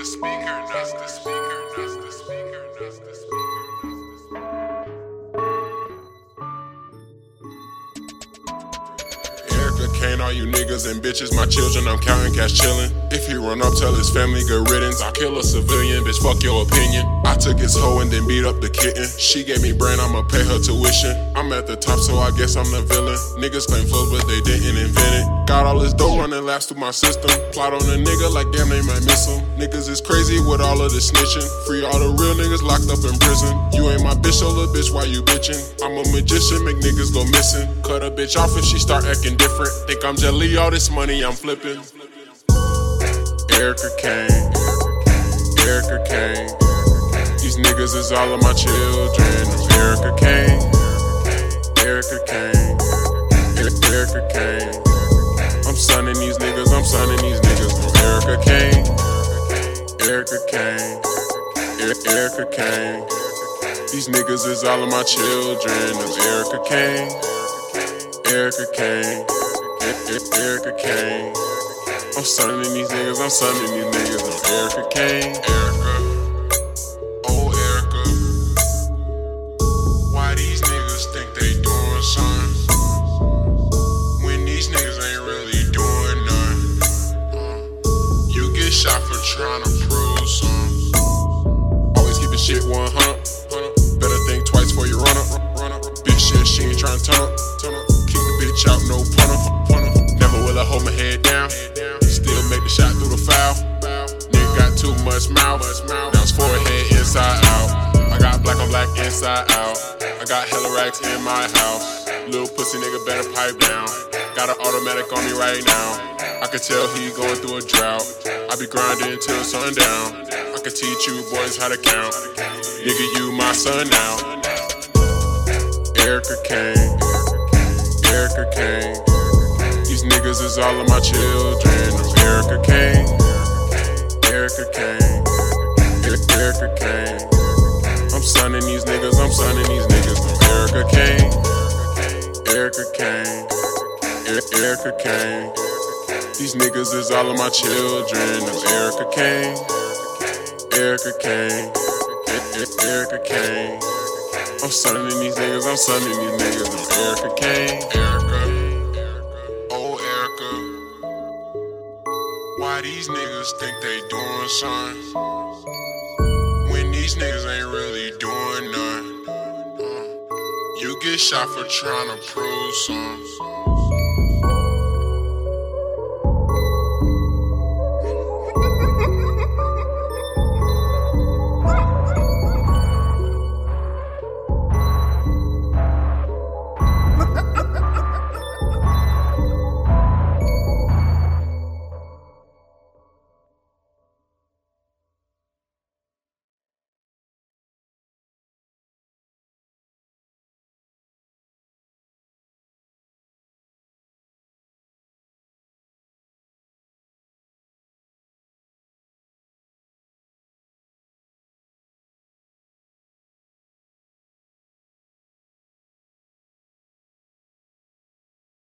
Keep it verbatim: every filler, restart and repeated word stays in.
the speaker, that's the speaker, that's the speaker, that's the speaker, that's the speaker. Erica Kane, all you niggas and bitches, my children, I'm counting cash chillin'. If he run up, tell his family good riddance. I kill a civilian, bitch, fuck your opinion. I took his hoe and then beat up the kitten. She gave me brain, I'ma pay her tuition. I'm at the top, so I guess I'm the villain. Niggas claim flows, but they didn't invent it. Got all this dope running laps through my system. Plot on a nigga like damn they might miss him. Niggas is crazy with all of the snitching. Free all the real niggas locked up in prison. You ain't my bitch, so little bitch, why you bitching? I'm a magician, make niggas go missing. Cut a bitch off if she start acting different. Think I'm jelly, all this money I'm flipping. Erica Kane, Erica Kane. These niggas is all of my children. Erica Kane, Erica Kane, Erica Kane. I'm signing these niggas, I'm signing these niggas. Erica Kane, Erica Kane, Erica Kane. These niggas is all of my children. Erica Kane, Erica Kane, Erica Kane. I'm signing these niggas, I'm signing these niggas. Erica Kane, Erica, oh Erica. Why these niggas think they doing something when these niggas ain't really? Shot for trying to prove some. Always keeping shit one hundred. Better think twice before you run up. Run up. Bitch shit, she ain't trying to turn up. Turn up. Kick the bitch out, no punter. Never will I hold my head down. Still make the shot through the foul. Nigga got too much mouth. Bounce forehead inside out. I got black on black inside out. I got hella racks in my house. Little pussy nigga better pipe down. Got an automatic on me right now. I could tell he going through a drought. I be grinding till sundown. I could teach you boys how to count. Nigga, you my son now. Erica Kane, Erica Kane. These niggas is all of my children. Erica Kane, Erica Kane, Erica Kane. I'm signing these niggas, I'm signing these niggas. Erica Kane, Erica Kane, Erica Kane. These niggas is all of my children. Erica Kane, Erica Kane, Erica Kane. I'm signing these niggas, I'm signing these niggas. Erica Kane, Erica, oh Erica. Why these niggas think they doing something when these niggas ain't really doing none? You get shot for trying to prove something.